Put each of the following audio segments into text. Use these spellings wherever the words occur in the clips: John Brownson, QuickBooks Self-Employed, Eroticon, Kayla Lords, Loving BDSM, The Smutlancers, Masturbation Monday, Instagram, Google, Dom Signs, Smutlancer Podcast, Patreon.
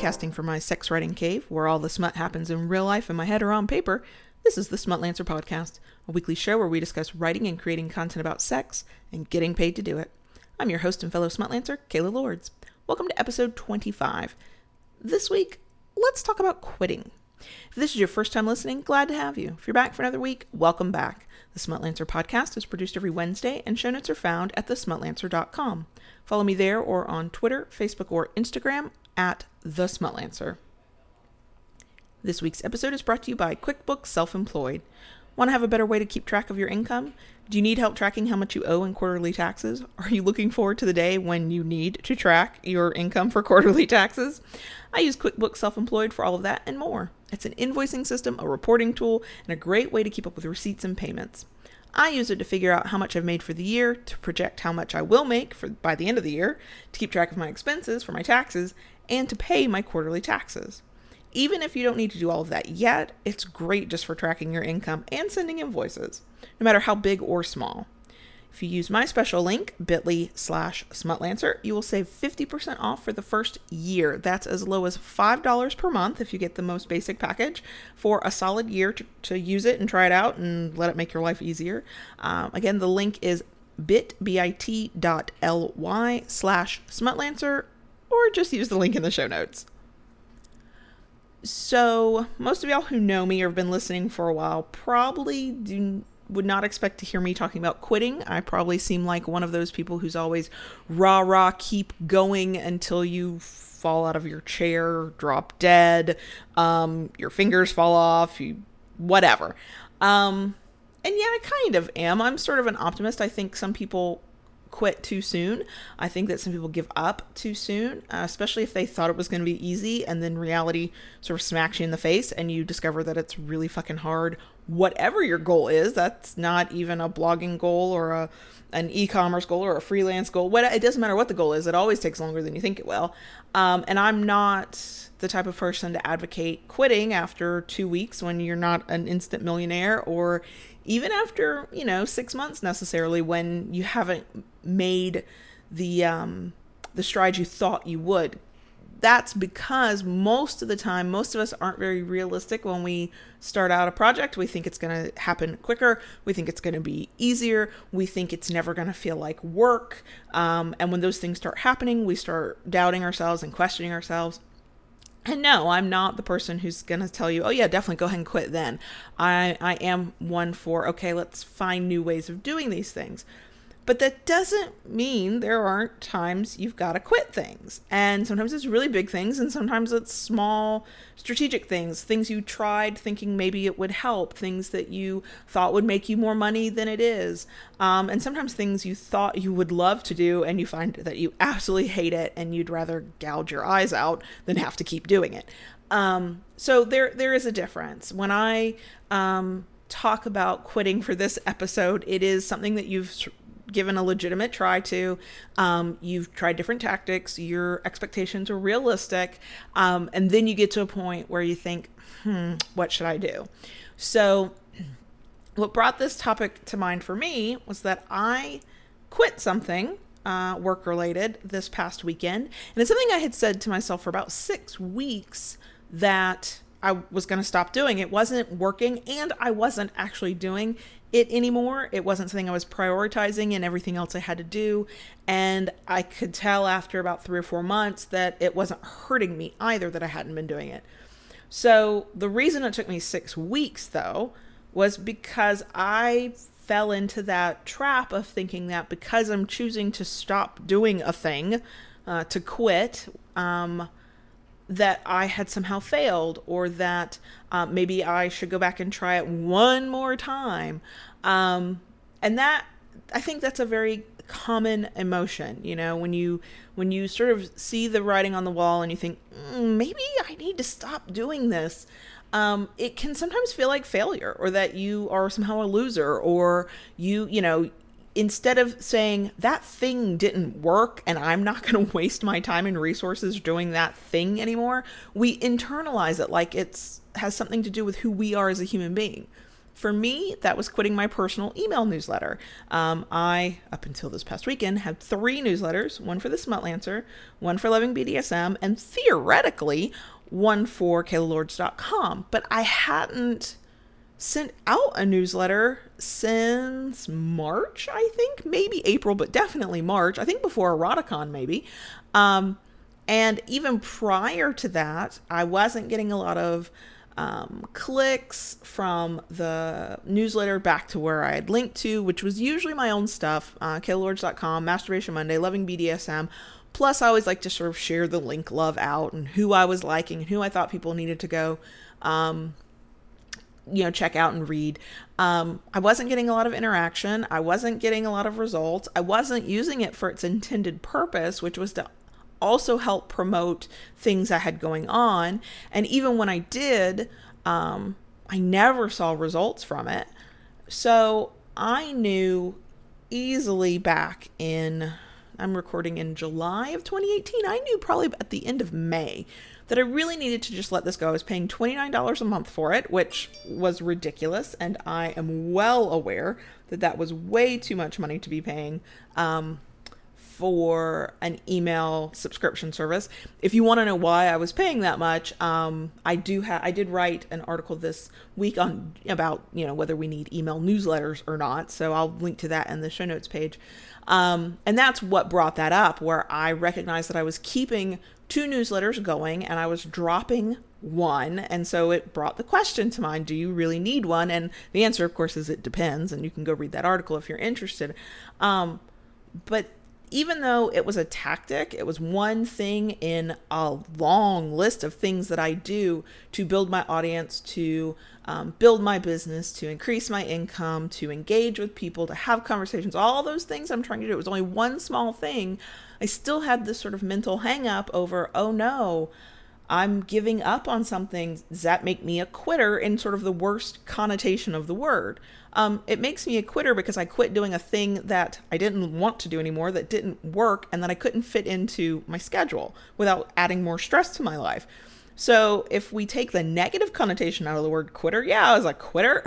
podcasting for my sex writing cave, where all the smut happens in real life in my head or on paper. This is the Smutlancer Podcast, a weekly show where we discuss writing and creating content about sex and getting paid to do it. I'm your host and fellow Smutlancer, Kayla Lords. Welcome to episode 25. This week, let's talk about quitting. If this is your first time listening, glad to have you. If you're back for another week, welcome back. The Smutlancer Podcast is produced every Wednesday, and show notes are found at thesmutlancer.com. Follow me there or on Twitter, Facebook, or Instagram at thesmutlancer. This week's episode is brought to you by QuickBooks Self-Employed. Want to have a better way to keep track of your income? Do you need help tracking how much you owe in quarterly taxes? Are you looking forward to the day when you need to track your income for quarterly taxes? I use QuickBooks Self-Employed for all of that and more. It's an invoicing system, a reporting tool, and a great way to keep up with receipts and payments. I use it to figure out how much I've made for the year, to project how much I will make by the end of the year, to keep track of my expenses for my taxes, and to pay my quarterly taxes. Even if you don't need to do all of that yet, it's great just for tracking your income and sending invoices, no matter how big or small. If you use my special link, bit.ly/smutlancer, you will save 50% off for the first year. That's as low as $5 per month if you get the most basic package for a solid year to use it and try it out and let it make your life easier. Again, the link is bit.ly/smutlancer, or just use the link in the show notes. So most of y'all who know me or have been listening for a while probably would not expect to hear me talking about quitting. I probably seem like one of those people who's always rah, keep going until you fall out of your chair, drop dead, your fingers fall off, whatever. And yeah, I kind of am. I'm sort of an optimist. I think some people quit too soon. I think that some people give up too soon, especially if they thought it was going to be easy, and then reality sort of smacks you in the face and you discover that it's really fucking hard. Whatever your goal is, that's not even a blogging goal or an e-commerce goal or a freelance goal. It doesn't matter what the goal is. It always takes longer than you think it will. And I'm not the type of person to advocate quitting after 2 weeks when you're not an instant millionaire, or even after, 6 months necessarily, when you haven't made the strides you thought you would. That's because most of the time, most of us aren't very realistic when we start out a project. We think it's going to happen quicker. We think it's going to be easier. We think it's never going to feel like work. And when those things start happening, we start doubting ourselves and questioning ourselves. And no, I'm not the person who's going to tell you, oh yeah, definitely go ahead and quit then. I am one for, okay, let's find new ways of doing these things. But that doesn't mean there aren't times you've got to quit things. And sometimes it's really big things, and sometimes it's small strategic things, things you tried thinking maybe it would help, things that you thought would make you more money than it is. And sometimes things you thought you would love to do and you find that you absolutely hate it and you'd rather gouge your eyes out than have to keep doing it. So there is a difference. When I talk about quitting for this episode, it is something that you've given a legitimate try to. You've tried different tactics, your expectations are realistic, and then you get to a point where you think, what should I do? So what brought this topic to mind for me was that I quit something work-related this past weekend, and it's something I had said to myself for about 6 weeks that I was going to stop doing. It wasn't working, and I wasn't actually doing it anymore. It wasn't something I was prioritizing and everything else I had to do. And I could tell after about 3 or 4 months that it wasn't hurting me either, that I hadn't been doing it. So the reason it took me 6 weeks, though, was because I fell into that trap of thinking that because I'm choosing to stop doing a thing, to quit, that I had somehow failed, or that maybe I should go back and try it one more time. And that, I think that's a very common emotion, when you sort of see the writing on the wall and you think, maybe I need to stop doing this. It can sometimes feel like failure, or that you are somehow a loser, or you instead of saying that thing didn't work and I'm not going to waste my time and resources doing that thing anymore, we internalize it like it has something to do with who we are as a human being. For me, that was quitting my personal email newsletter. I, up until this past weekend, had 3 newsletters, one for the Smutlancer, one for Loving BDSM, and theoretically, one for KaylaLords.com. But I hadn't sent out a newsletter since March, I think. Maybe April, but definitely March. I think before Eroticon, maybe. And even prior to that, I wasn't getting a lot of clicks from the newsletter back to where I had linked to, which was usually my own stuff, KaylaLords.com, Masturbation Monday, Loving BDSM. Plus, I always like to sort of share the link love out and who I was liking and who I thought people needed to go, check out and read. I wasn't getting a lot of interaction. I wasn't getting a lot of results. I wasn't using it for its intended purpose, which was to also help promote things I had going on. And even when I did, I never saw results from it. So I knew easily back in, I'm recording in July of 2018, I knew probably at the end of May that I really needed to just let this go. I was paying $29 a month for it, which was ridiculous. And I am well aware that that was way too much money to be paying, for an email subscription service. If you want to know why I was paying that much, I did write an article this week on about, whether we need email newsletters or not. So I'll link to that in the show notes page. And that's what brought that up, where I recognized that I was keeping 2 newsletters going and I was dropping 1. And so it brought the question to mind, do you really need one? And the answer, of course, is it depends. And you can go read that article if you're interested. But even though it was a tactic, it was one thing in a long list of things that I do to build my audience, to build my business, to increase my income, to engage with people, to have conversations, all those things I'm trying to do. It was only one small thing. I still had this sort of mental hang up over, oh no, I'm giving up on something. Does that make me a quitter in sort of the worst connotation of the word? It makes me a quitter because I quit doing a thing that I didn't want to do anymore, that didn't work, and that I couldn't fit into my schedule without adding more stress to my life. So if we take the negative connotation out of the word quitter, yeah, I was a quitter.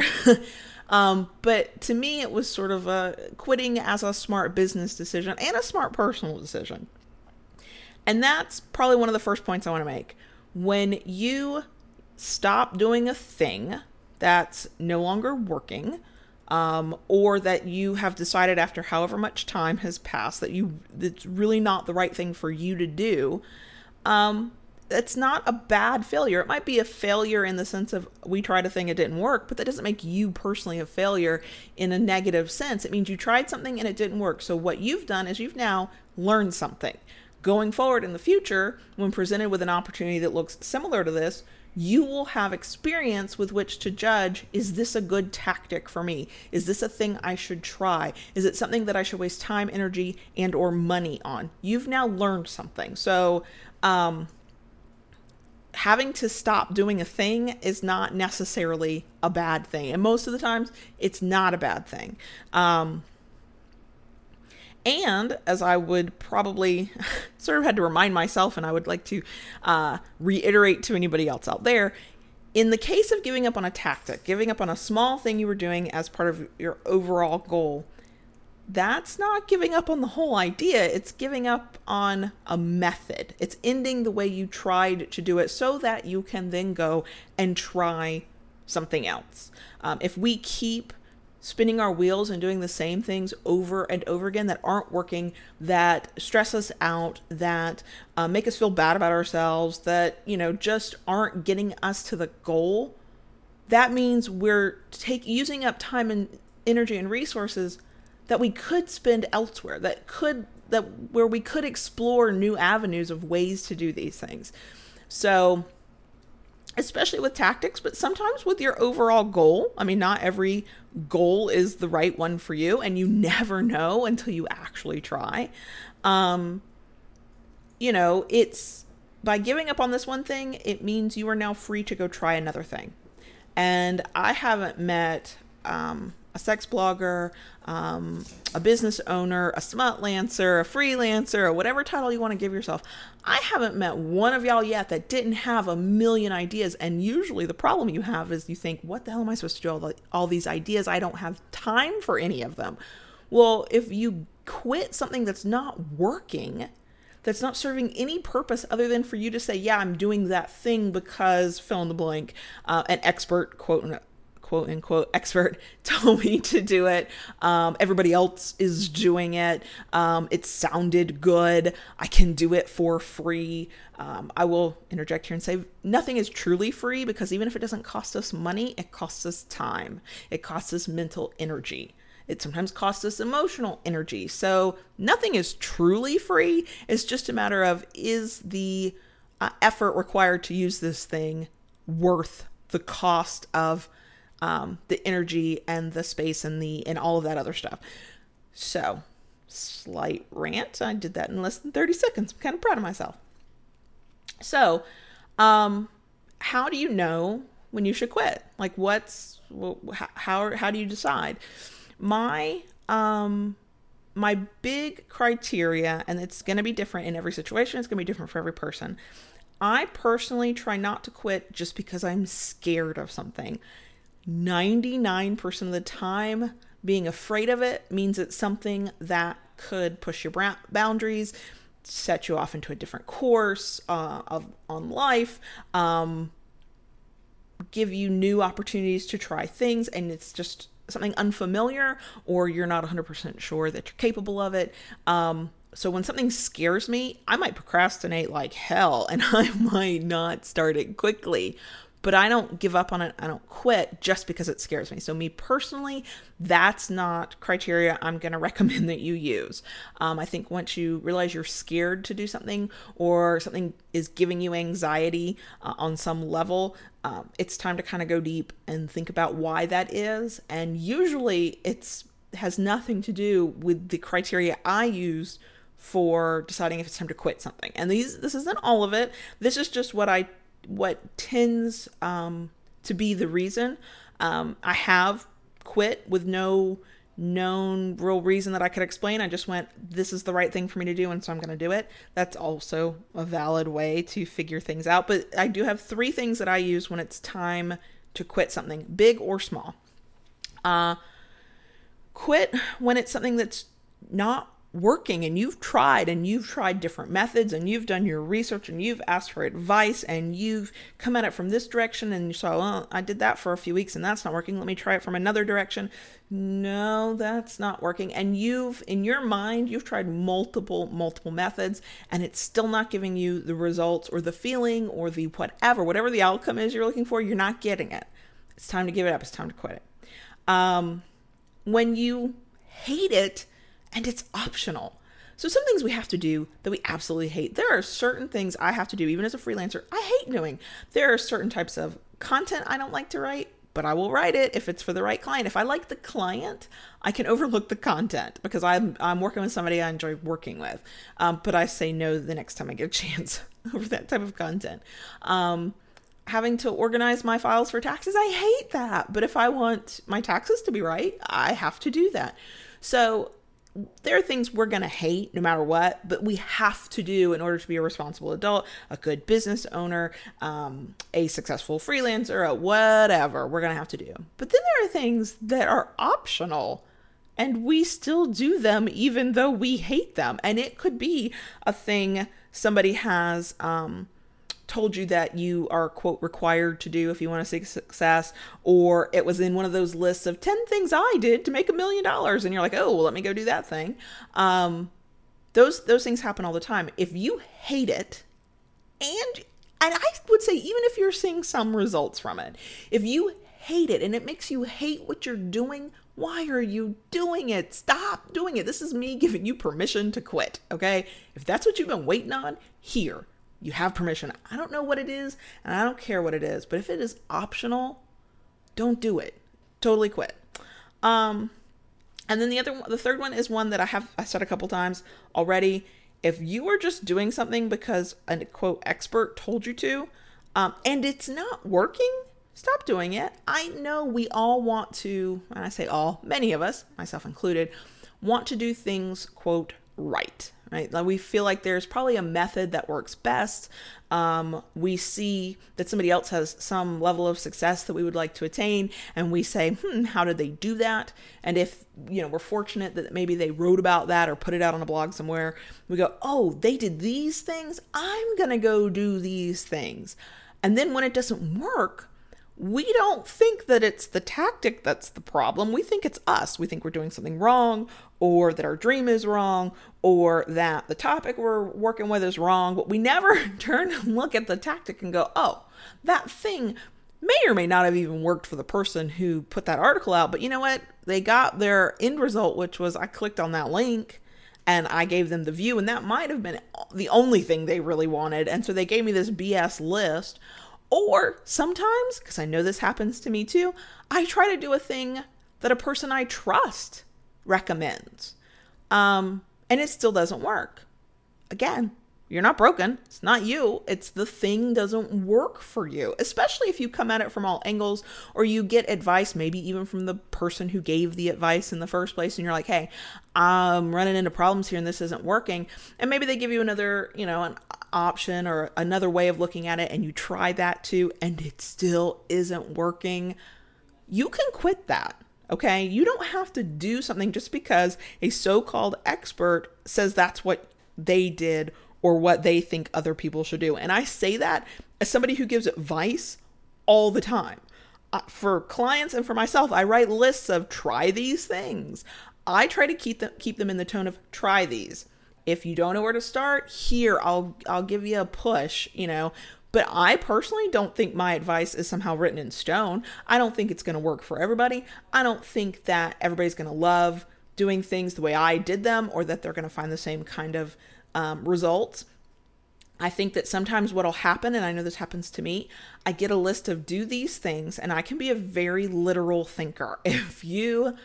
But to me, it was sort of a quitting as a smart business decision and a smart personal decision. And that's probably one of the first points I want to make. When you stop doing a thing that's no longer working, or that you have decided after however much time has passed that that's really not the right thing for you to do, it's not a bad failure. It might be a failure in the sense of we tried a thing, it didn't work, but that doesn't make you personally a failure in a negative sense. It means you tried something and it didn't work. So what you've done is you've now learned something. Going forward in the future, when presented with an opportunity that looks similar to this, you will have experience with which to judge, is this a good tactic for me? Is this a thing I should try? Is it something that I should waste time, energy, and or money on? You've now learned something. So having to stop doing a thing is not necessarily a bad thing. And most of the times, it's not a bad thing. And as I would probably sort of had to remind myself, and I would like to reiterate to anybody else out there, in the case of giving up on a tactic, giving up on a small thing you were doing as part of your overall goal, that's not giving up on the whole idea. It's giving up on a method. It's ending the way you tried to do it so that you can then go and try something else. If we keep spinning our wheels and doing the same things over and over again that aren't working, that stress us out, that make us feel bad about ourselves, that, just aren't getting us to the goal, that means we're using up time and energy and resources that we could spend elsewhere, where we could explore new avenues of ways to do these things. So, especially with tactics, but sometimes with your overall goal. I mean, not every goal is the right one for you, and you never know until you actually try. It's by giving up on this one thing, it means you are now free to go try another thing. And I haven't met a sex blogger, a business owner, a smutlancer, a freelancer, or whatever title you want to give yourself. I haven't met one of y'all yet that didn't have a million ideas. And usually the problem you have is you think, what the hell am I supposed to do all these ideas? I don't have time for any of them. Well, if you quit something that's not working, that's not serving any purpose other than for you to say, yeah, I'm doing that thing because fill in the blank, an expert, quote unquote expert told me to do it. Everybody else is doing it. It sounded good. I can do it for free. I will interject here and say nothing is truly free, because even if it doesn't cost us money, it costs us time. It costs us mental energy. It sometimes costs us emotional energy. So nothing is truly free. It's just a matter of, is the effort required to use this thing worth the cost of the energy and the space and all of that other stuff. So, slight rant. I did that in less than 30 seconds. I'm kind of proud of myself. So, how do you know when you should quit? Like, how do you decide? My big criteria, and it's going to be different in every situation. It's going to be different for every person. I personally try not to quit just because I'm scared of something. 99% of the time, being afraid of it means it's something that could push your boundaries, set you off into a different course on life, give you new opportunities to try things, and it's just something unfamiliar, or you're not 100% sure that you're capable of it. So when something scares me, I might procrastinate like hell, and I might not start it quickly. But I don't give up on it. I don't quit just because it scares me. So me personally, that's not criteria I'm going to recommend that you use. I think once you realize you're scared to do something, or something is giving you anxiety on some level, it's time to kind of go deep and think about why that is. And usually it has nothing to do with the criteria I used for deciding if it's time to quit something. And this isn't all of it. This is just what tends to be the reason. I have quit with no known real reason that I could explain. I just went, this is the right thing for me to do, and so I'm going to do it. That's also a valid way to figure things out. But I do have three things that I use when it's time to quit something, big or small. Quit when it's something that's not working, and you've tried different methods, and you've done your research, and you've asked for advice, and you've come at it from this direction, and you saw, well, I did that for a few weeks and that's not working. Let me try it from another direction. No, that's not working. And in your mind, you've tried multiple methods, and it's still not giving you the results or the feeling or the whatever the outcome is you're looking for. You're not getting it. It's time to give it up. It's time to quit it. When you hate it, and it's optional. So some things we have to do that we absolutely hate. There are certain things I have to do, even as a freelancer, I hate doing. There are certain types of content I don't like to write, but I will write it if it's for the right client. If I like the client, I can overlook the content, because I'm working with somebody I enjoy working with. But I say no the next time I get a chance over that type of content. Having to organize my files for taxes, I hate that. But if I want my taxes to be right, I have to do that. So there are things we're going to hate no matter what, but we have to do in order to be a responsible adult, a good business owner, a successful freelancer, whatever we're going to have to do. But then there are things that are optional, and we still do them even though we hate them. And it could be a thing somebody has told you that you are, quote, required to do if you want to seek success, or it was in one of those lists of 10 things I did to make $1 million, and you're like, oh, well, let me go do that thing. Those things happen all the time. If you hate it, and I would say even if you're seeing some results from it, if you hate it and it makes you hate what you're doing, why are you doing it? Stop doing it. This is me giving you permission to quit, okay? If that's what you've been waiting on, here. You have permission. I don't know what it is, and I don't care what it is, but if it is optional, don't do it. Totally quit. And then the third one is one that I said a couple times already. If you are just doing something because a, quote, expert told you to, and it's not working, stop doing it. I know we all want to, and I say all, many of us, myself included, want to do things, quote, right? Like we feel like there's probably a method that works best. We see that somebody else has some level of success that we would like to attain. And we say, how did they do that? And if, we're fortunate that maybe they wrote about that or put it out on a blog somewhere, we go, oh, they did these things. I'm going to go do these things. And then when it doesn't work, we don't think that it's the tactic that's the problem. We think it's us. We think we're doing something wrong, or that our dream is wrong, or that the topic we're working with is wrong. But we never turn and look at the tactic and go, oh, that thing may or may not have even worked for the person who put that article out. But you know what? They got their end result, which was I clicked on that link and I gave them the view. And that might have been the only thing they really wanted. And so they gave me this BS list. Or sometimes, because I know this happens to me too, I try to do a thing that a person I trust recommends. And it still doesn't work. Again, you're not broken. It's not you. It's the thing doesn't work for you, especially if you come at it from all angles or you get advice, maybe even from the person who gave the advice in the first place. And you're like, hey, I'm running into problems here and this isn't working. And maybe they give you another, an option or another way of looking at it, and you try that too, and it still isn't working. You can quit that. Okay. You don't have to do something just because a so-called expert says that's what they did or what they think other people should do. And I say that as somebody who gives advice all the time for clients and for myself. I write lists of try these things. I try to keep them in the tone of try these. If you don't know where to start, here, I'll give you a push, But I personally don't think my advice is somehow written in stone. I don't think it's going to work for everybody. I don't think that everybody's going to love doing things the way I did them or that they're going to find the same kind of results. I think that sometimes what'll happen, and I know this happens to me, I get a list of do these things, and I can be a very literal thinker. If you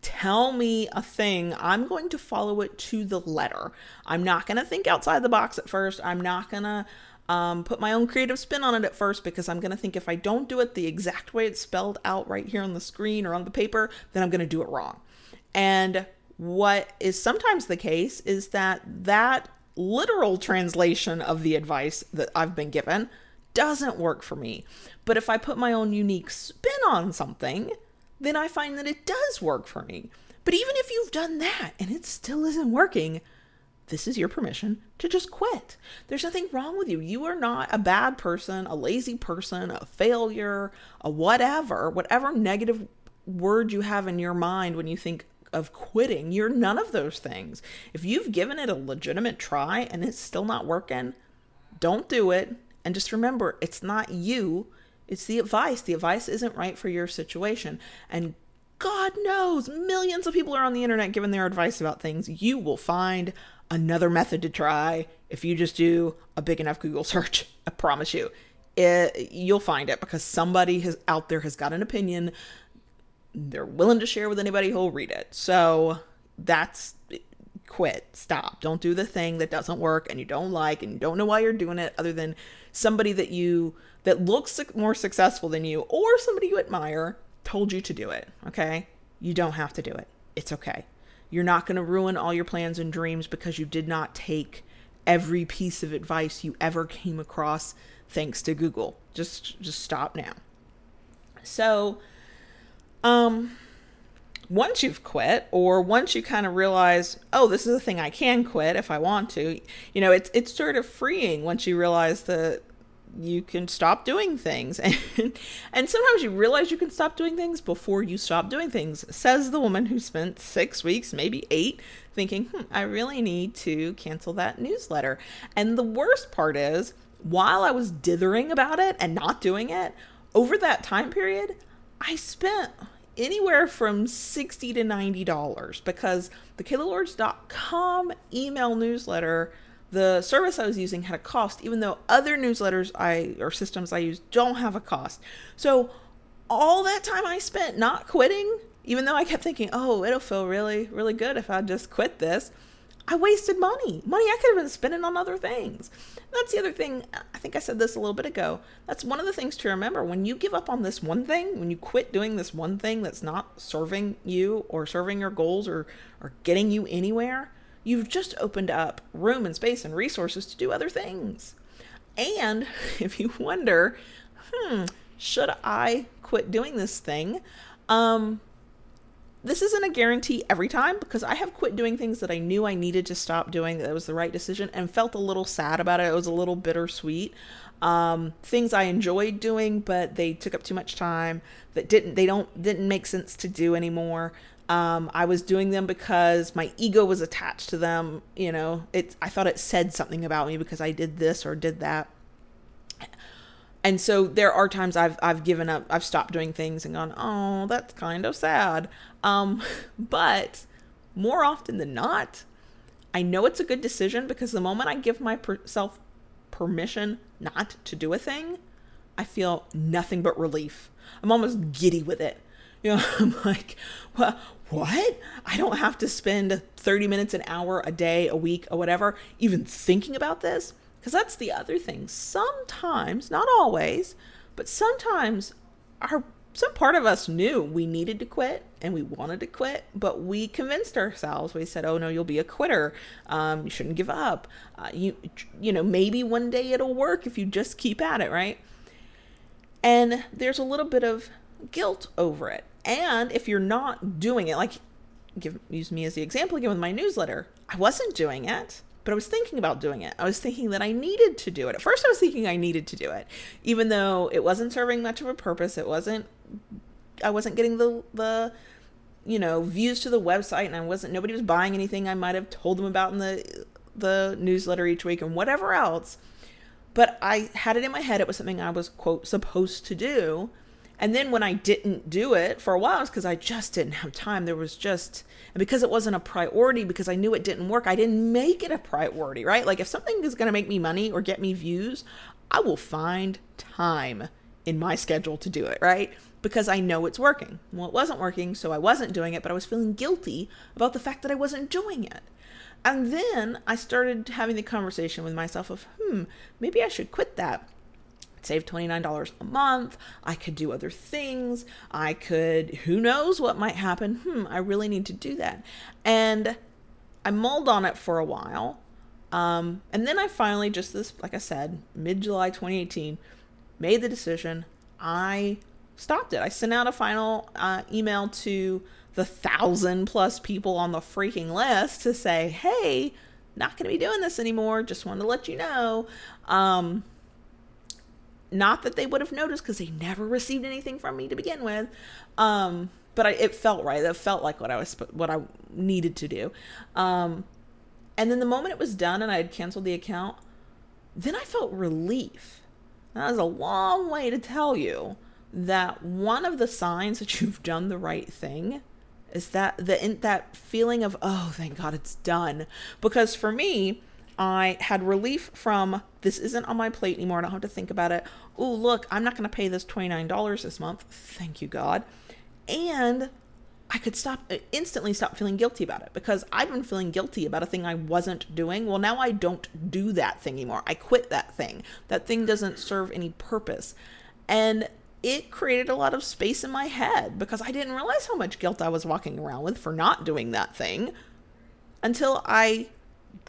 tell me a thing, I'm going to follow it to the letter. I'm not going to think outside the box at first. I'm not going to put my own creative spin on it at first, because I'm going to think if I don't do it the exact way it's spelled out right here on the screen or on the paper, then I'm going to do it wrong. And what is sometimes the case is that literal translation of the advice that I've been given doesn't work for me. But if I put my own unique spin on something, then I find that it does work for me. But even if you've done that and it still isn't working, this is your permission to just quit. There's nothing wrong with you. You are not a bad person, a lazy person, a failure, a whatever negative word you have in your mind when you think of quitting. You're none of those things. If you've given it a legitimate try and it's still not working, don't do it. And just remember, it's not you. It's the advice. The advice isn't right for your situation. And God knows millions of people are on the internet giving their advice about things. You will find another method to try if you just do a big enough Google search. I promise you, you'll find it, because somebody out there has got an opinion they're willing to share with anybody who'll read it. So that's quit. Stop. Don't do the thing that doesn't work and you don't like and you don't know why you're doing it, other than somebody that looks more successful than you or somebody you admire told you to do it. Okay. You don't have to do it. It's okay. You're not going to ruin all your plans and dreams because you did not take every piece of advice you ever came across thanks to Google. Just stop now. So, once you've quit, or once you kind of realize, oh, this is a thing I can quit if I want to, it's sort of freeing once you realize that you can stop doing things. And sometimes you realize you can stop doing things before you stop doing things, says the woman who spent 6 weeks, maybe 8, thinking, I really need to cancel that newsletter. And the worst part is, while I was dithering about it and not doing it, over that time period, I spent anywhere from $60 to $90, because the KaylaLords.com email newsletter, the service I was using, had a cost, even though other newsletters or systems I use don't have a cost. So all that time I spent not quitting, even though I kept thinking, oh, it'll feel really, really good if I just quit this, I wasted money I could have been spending on other things. That's the other thing. I think I said this a little bit ago. That's one of the things to remember. When you give up on this one thing, when you quit doing this one thing that's not serving you or serving your goals or getting you anywhere, you've just opened up room and space and resources to do other things. And if you wonder, should I quit doing this thing? This isn't a guarantee every time, because I have quit doing things that I knew I needed to stop doing, that was the right decision, and felt a little sad about it. It was a little bittersweet. Things I enjoyed doing, but they took up too much time, that didn't make sense to do anymore. I was doing them because my ego was attached to them. You know, I thought it said something about me because I did this or did that. And so there are times I've given up, I've stopped doing things and gone, oh, that's kind of sad. But more often than not, I know it's a good decision, because the moment I give myself permission not to do a thing, I feel nothing but relief. I'm almost giddy with it. You know, I'm like, well, what? I don't have to spend 30 minutes, an hour, a day, a week, or whatever, even thinking about this. Because that's the other thing. Sometimes, not always, but sometimes some part of us knew we needed to quit and we wanted to quit, but we convinced ourselves. We said, oh no, you'll be a quitter. You shouldn't give up. You know, maybe one day it'll work if you just keep at it, right? And there's a little bit of guilt over it. And if you're not doing it, like use me as the example again with my newsletter, I wasn't doing it. But I was thinking about doing it. I was thinking that I needed to do it. At first, I was thinking I needed to do it, even though it wasn't serving much of a purpose. I wasn't getting the views to the website, and nobody was buying anything I might've told them about in the newsletter each week and whatever else. But I had it in my head. It was something I was, quote, supposed to do. And then when I didn't do it for a while, it was because I just didn't have time. And because it wasn't a priority, because I knew it didn't work, I didn't make it a priority, right? Like if something is going to make me money or get me views, I will find time in my schedule to do it, right? Because I know it's working. Well, it wasn't working, so I wasn't doing it, but I was feeling guilty about the fact that I wasn't doing it. And then I started having the conversation with myself of, maybe I should quit that. Save $29 a month. I could do other things. Who knows what might happen. I really need to do that. And I mulled on it for a while. And then I finally like I said, mid-July 2018, made the decision. I stopped it. I sent out a final email to the 1,000+ people on the freaking list to say, hey, not going to be doing this anymore. Just wanted to let you know. Not that they would have noticed, because they never received anything from me to begin with. But it felt right. That felt like what I needed to do. And then the moment it was done and I had canceled the account, then I felt relief. That was a long way to tell you that one of the signs that you've done the right thing is that that feeling of, oh, thank God it's done. Because for me, I had relief from, this isn't on my plate anymore. I don't have to think about it. Oh, look, I'm not going to pay this $29 this month. Thank you, God. And I could instantly stop feeling guilty about it, because I've been feeling guilty about a thing I wasn't doing. Well, now I don't do that thing anymore. I quit that thing. That thing doesn't serve any purpose. And it created a lot of space in my head, because I didn't realize how much guilt I was walking around with for not doing that thing until I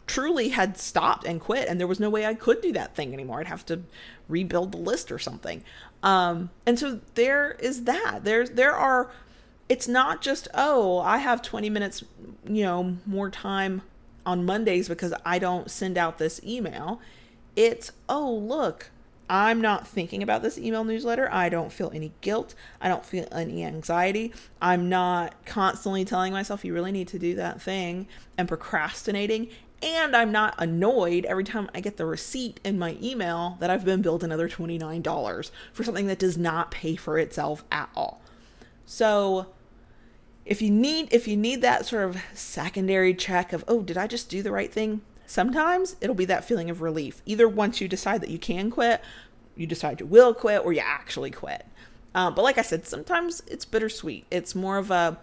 truly had stopped and quit, and there was no way I could do that thing anymore. I'd have to rebuild the list or something. And so there is that. It's not just, oh, I have 20 minutes, more time on Mondays because I don't send out this email. It's, oh, look, I'm not thinking about this email newsletter. I don't feel any guilt. I don't feel any anxiety. I'm not constantly telling myself you really need to do that thing and procrastinating. And I'm not annoyed every time I get the receipt in my email that I've been billed another $29 for something that does not pay for itself at all. So if you need that sort of secondary check of, oh, did I just do the right thing? Sometimes it'll be that feeling of relief. Either once you decide that you can quit, you decide you will quit, or you actually quit. But like I said, sometimes it's bittersweet. It's more of a,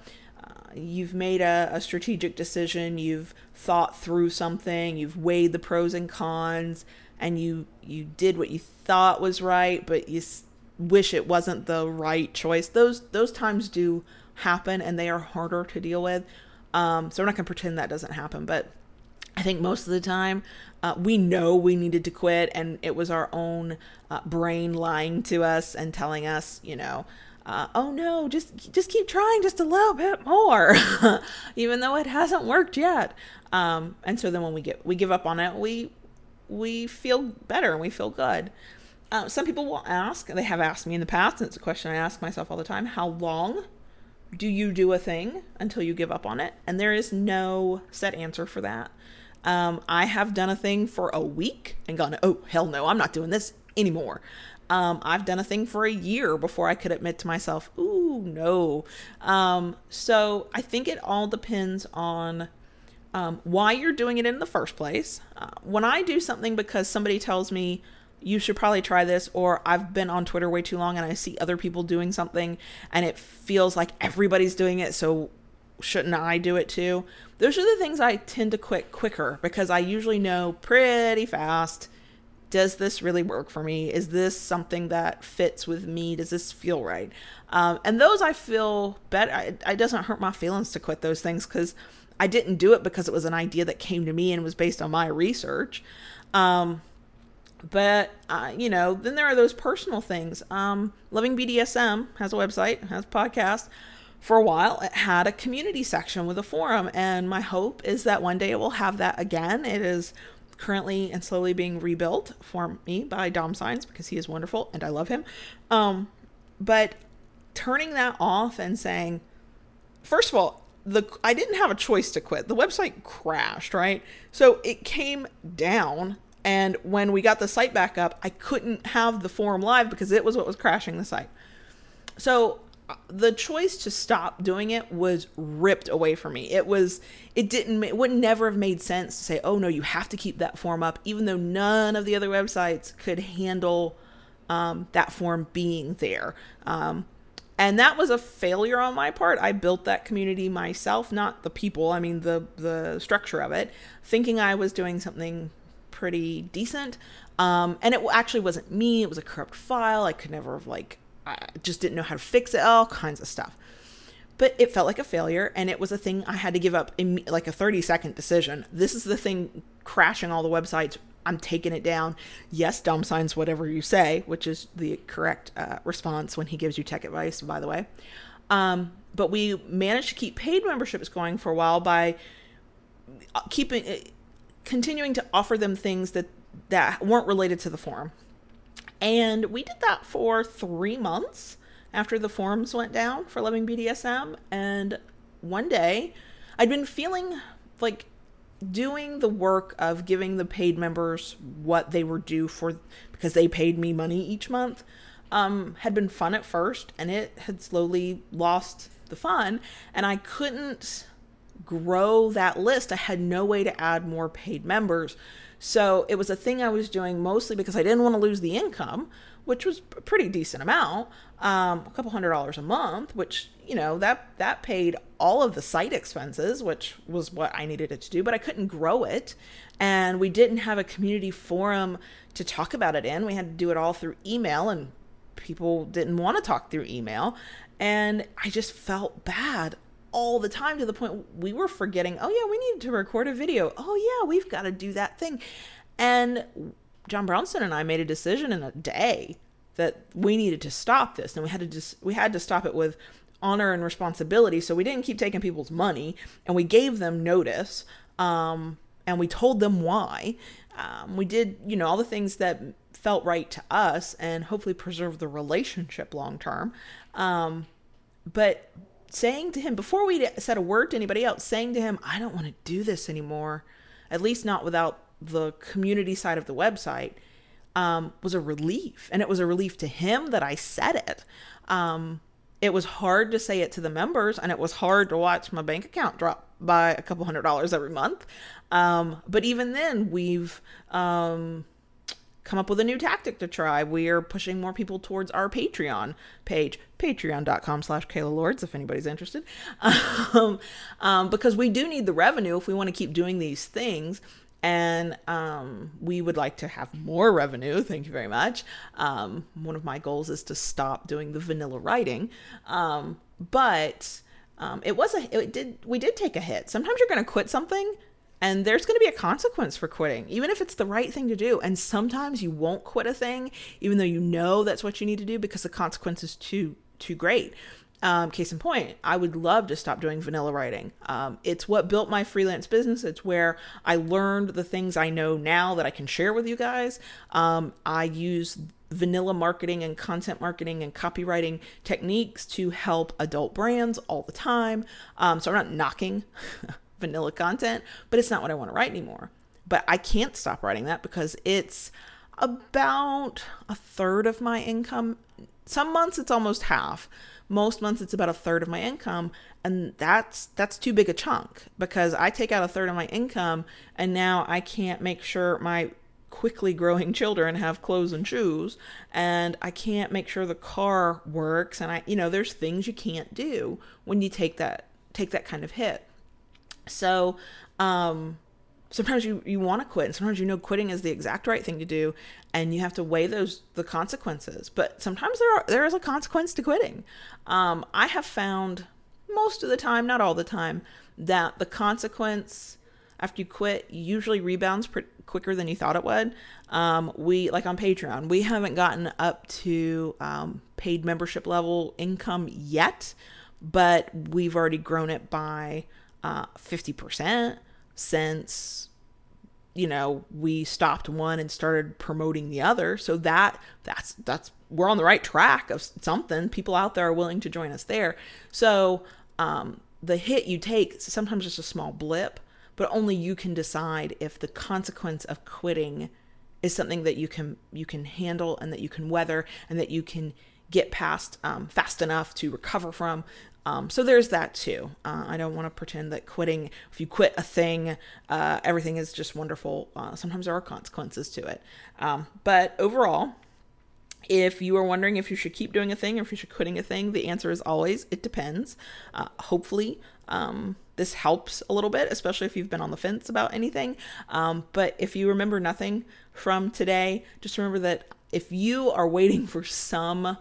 you've made a strategic decision, you've thought through something, you've weighed the pros and cons, and you did what you thought was right, but you wish it wasn't the right choice. Those times do happen, and they are harder to deal with. So we're not going to pretend that doesn't happen, but I think most of the time we know we needed to quit, and it was our own brain lying to us and telling us, oh no, just keep trying just a little bit more, even though it hasn't worked yet. And so then when we give up on it, we feel better and we feel good. Some people will ask, they have asked me in the past, and it's a question I ask myself all the time, how long do you do a thing until you give up on it? And there is no set answer for that. I have done a thing for a week and gone, oh, hell no, I'm not doing this anymore. I've done a thing for a year before I could admit to myself, ooh, no. So I think it all depends on why you're doing it in the first place. When I do something because somebody tells me, you should probably try this, or I've been on Twitter way too long and I see other people doing something and it feels like everybody's doing it, so shouldn't I do it too? Those are the things I tend to quit quicker, because I usually know pretty fast, does this really work for me? Is this something that fits with me? Does this feel right? And those I feel better. It doesn't hurt my feelings to quit those things, because I didn't do it because it was an idea that came to me and was based on my research. But then there are those personal things. Loving BDSM has a website, has a podcast. For a while, it had a community section with a forum. And my hope is that one day it will have that again. It is currently and slowly being rebuilt for me by Dom Signs, because he is wonderful and I love him. But turning that off and saying, first of all, I didn't have a choice to quit. The website crashed, right? So it came down. And when we got the site back up, I couldn't have the forum live because it was what was crashing the site. So the choice to stop doing it was ripped away from me. It would never have made sense to say, oh no, you have to keep that forum up, even though none of the other websites could handle that forum being there. And that was a failure on my part. I built that community myself, not the people. I mean, the structure of it, thinking I was doing something pretty decent. And it actually wasn't me. It was a corrupt file. I could never have, I just didn't know how to fix it, all kinds of stuff. But it felt like a failure, and it was a thing I had to give up in like a 30-second decision. This is the thing crashing all the websites. I'm taking it down. Yes, Dom Signs, whatever you say, which is the correct response when he gives you tech advice, by the way. But we managed to keep paid memberships going for a while by continuing to offer them things that weren't related to the forum. And we did that for 3 months after the forums went down for Loving BDSM. And one day I'd been feeling like doing the work of giving the paid members what they were due for, because they paid me money each month, had been fun at first, and it had slowly lost the fun, and I couldn't grow that list. I had no way to add more paid members. So it was a thing I was doing mostly because I didn't want to lose the income, which was a pretty decent amount, a couple $100 a month, which, that paid all of the site expenses, which was what I needed it to do, but I couldn't grow it. And we didn't have a community forum to talk about it in. We had to do it all through email, and people didn't want to talk through email. And I just felt bad all the time, to the point we were forgetting, oh yeah, we need to record a video. Oh yeah, we've got to do that thing. And John Brownson and I made a decision in a day that we needed to stop this. And we had to stop it with honor and responsibility. So we didn't keep taking people's money, and we gave them notice. And we told them why. We did, all the things that felt right to us and hopefully preserve the relationship long-term. But saying to him, before we said a word to anybody else, saying to him, I don't want to do this anymore, at least not without the community side of the website, was a relief. And it was a relief to him that I said it. It was hard to say it to the members, and it was hard to watch my bank account drop by a couple $100 every month. But even then, we've come up with a new tactic to try. We are pushing more people towards our Patreon page, patreon.com/KaylaLords, if anybody's interested, because we do need the revenue if we want to keep doing these things. And we would like to have more revenue. Thank you very much. One of my goals is to stop doing the vanilla writing. We did take a hit. Sometimes you're going to quit something and there's going to be a consequence for quitting, even if it's the right thing to do. And sometimes you won't quit a thing, even though you know that's what you need to do, because the consequence is too great. Case in point, I would love to stop doing vanilla writing. It's what built my freelance business. It's where I learned the things I know now that I can share with you guys. I use vanilla marketing and content marketing and copywriting techniques to help adult brands all the time. So I'm not knocking vanilla content, but it's not what I want to write anymore. But I can't stop writing that because it's about a third of my income. Some months it's almost half. Most months it's about a third of my income, and that's too big a chunk, because I take out a third of my income and now I can't make sure my quickly growing children have clothes and shoes, and I can't make sure the car works, and there's things you can't do when you take that kind of hit. So sometimes you want to quit, and sometimes quitting is the exact right thing to do, and you have to weigh the consequences. But sometimes there is a consequence to quitting. I have found most of the time, not all the time, that the consequence after you quit usually rebounds quicker than you thought it would. We on Patreon, we haven't gotten up to paid membership level income yet, but we've already grown it by 50%. Since we stopped one and started promoting the other. So that's we're on the right track of something. People out there are willing to join us there. So the hit you take, sometimes just a small blip, but only you can decide if the consequence of quitting is something that you can handle, and that you can weather, and that you can get past fast enough to recover from. So there's that too. I don't want to pretend that quitting, if you quit a thing, everything is just wonderful. Sometimes there are consequences to it. But overall, if you are wondering if you should keep doing a thing or if you should quitting a thing, the answer is always, it depends. Hopefully, this helps a little bit, especially if you've been on the fence about anything. But if you remember nothing from today, just remember that if you are waiting for some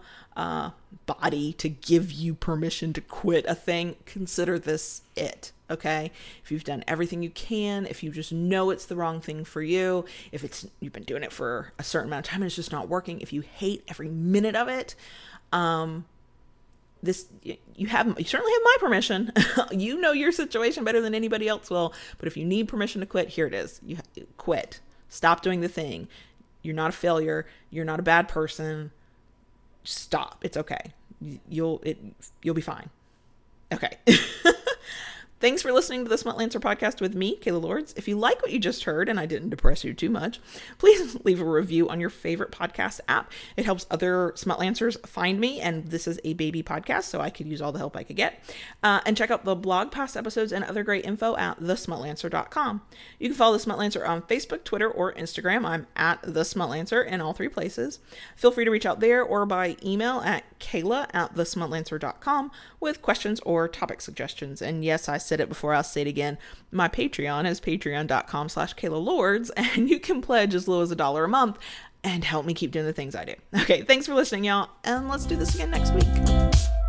body to give you permission to quit a thing, consider this it, okay? If you've done everything you can, if you just know it's the wrong thing for you, if you've been doing it for a certain amount of time and it's just not working, if you hate every minute of it, you certainly have my permission. You know your situation better than anybody else will, but if you need permission to quit, here it is. You quit. Stop doing the thing. You're not a failure. You're not a bad person. Stop. It's okay. You'll be fine. Okay. Thanks for listening to the Smutlancer Podcast with me, Kayla Lords. If you like what you just heard and I didn't depress you too much, please leave a review on your favorite podcast app. It helps other Smutlancers find me, and this is a baby podcast, so I could use all the help I could get. And check out the blog, past episodes, and other great info at thesmutlancer.com. You can follow The Smutlancer on Facebook, Twitter, or Instagram. I'm at The Smutlancer in all three places. Feel free to reach out there or by email at kayla@thesmutlancer.com with questions or topic suggestions. And yes, I said it before, I'll say it again. My Patreon is patreon.com/KaylaLords, and you can pledge as low as $1 a month and help me keep doing the things I do. Okay, thanks for listening, y'all, and let's do this again next week.